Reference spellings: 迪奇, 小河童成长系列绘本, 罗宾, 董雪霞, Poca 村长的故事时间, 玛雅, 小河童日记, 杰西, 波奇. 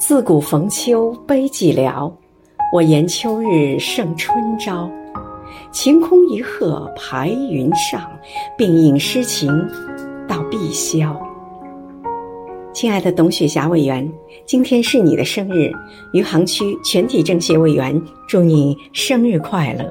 自古逢秋悲寂寥，我言秋日胜春朝。晴空一鹤排云上，并引诗情到碧霄。亲爱的董雪霞委员，今天是你的生日，余杭区全体政协委员祝你生日快乐。